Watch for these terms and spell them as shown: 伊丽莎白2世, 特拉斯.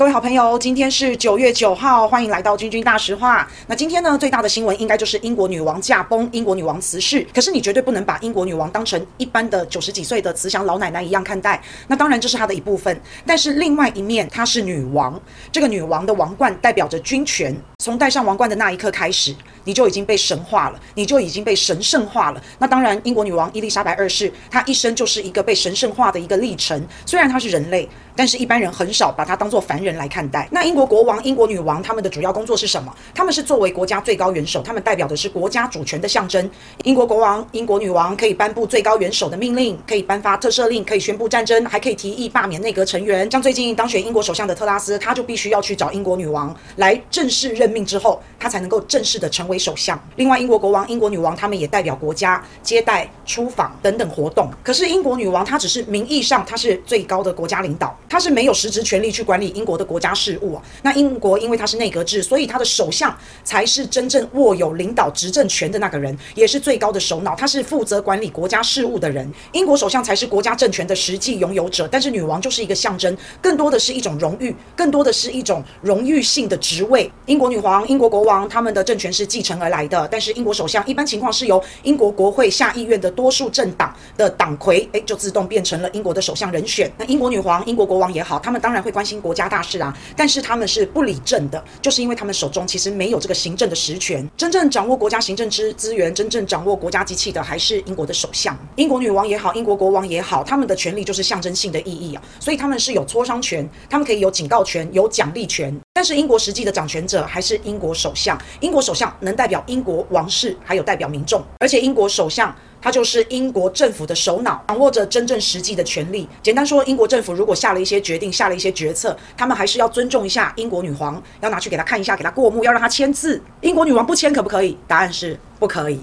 各位好朋友，今天是9月9号，欢迎来到君君大实话。那今天呢，最大的新闻应该就是英国女王驾崩，英国女王辞世。可是你绝对不能把英国女王当成一般的90几岁的慈祥老奶奶一样看待。那当然这是她的一部分，但是另外一面，她是女王。这个女王的王冠代表着君权，从戴上王冠的那一刻开始，你就已经被神化了，你就已经被神圣化了。那当然，英国女王伊丽莎白2世，她一生就是一个被神圣化的一个历程。虽然她是人类，但是一般人很少把她当作凡人来看待。那英国国王、英国女王他们的主要工作是什么？他们是作为国家最高元首，他们代表的是国家主权的象征。英国国王、英国女王可以颁布最高元首的命令，可以颁发特赦令，可以宣布战争，还可以提议罢免内阁成员。像最近当选英国首相的特拉斯，他就必须要去找英国女王来正式任命之后，他才能够正式的成为首相。另外，英国国王、英国女王他们也代表国家接待、出访等等活动。可是英国女王她只是名义上她是最高的国家领导，她是没有实质权力去管理英国的国家事务啊。那英国因为它是内阁制，所以它的首相才是真正握有领导执政权的那个人，也是最高的首脑，他是负责管理国家事务的人。英国首相才是国家政权的实际拥有者，但是女王就是一个象征，更多的是一种荣誉，更多的是一种荣誉性的职位。英国女王、英国国王他们的政权是继承而来的，但是英国首相一般情况是由英国国会下议院的多数政党的党魁就自动变成了英国的首相人选。那英国女王、英国国王也好，他们当然会关心国家大事啊，但是他们是不理政的，就是因为他们手中其实没有这个行政的实权。真正掌握国家行政资源、真正掌握国家机器的还是英国的首相。英国女王也好，英国国王也好，他们的权力就是象征性的意义啊，所以他们是有磋商权，他们可以有警告权、有奖励权。但是英国实际的掌权者还是英国首相，英国首相能代表英国王室，还有代表民众，而且英国首相他就是英国政府的首脑，掌握着真正实际的权力。简单说，英国政府如果下了一些决定、下了一些决策，他们还是要尊重一下英国女皇，要拿去给她看一下，给她过目，要让她签字。英国女王不签可不可以？答案是不可以。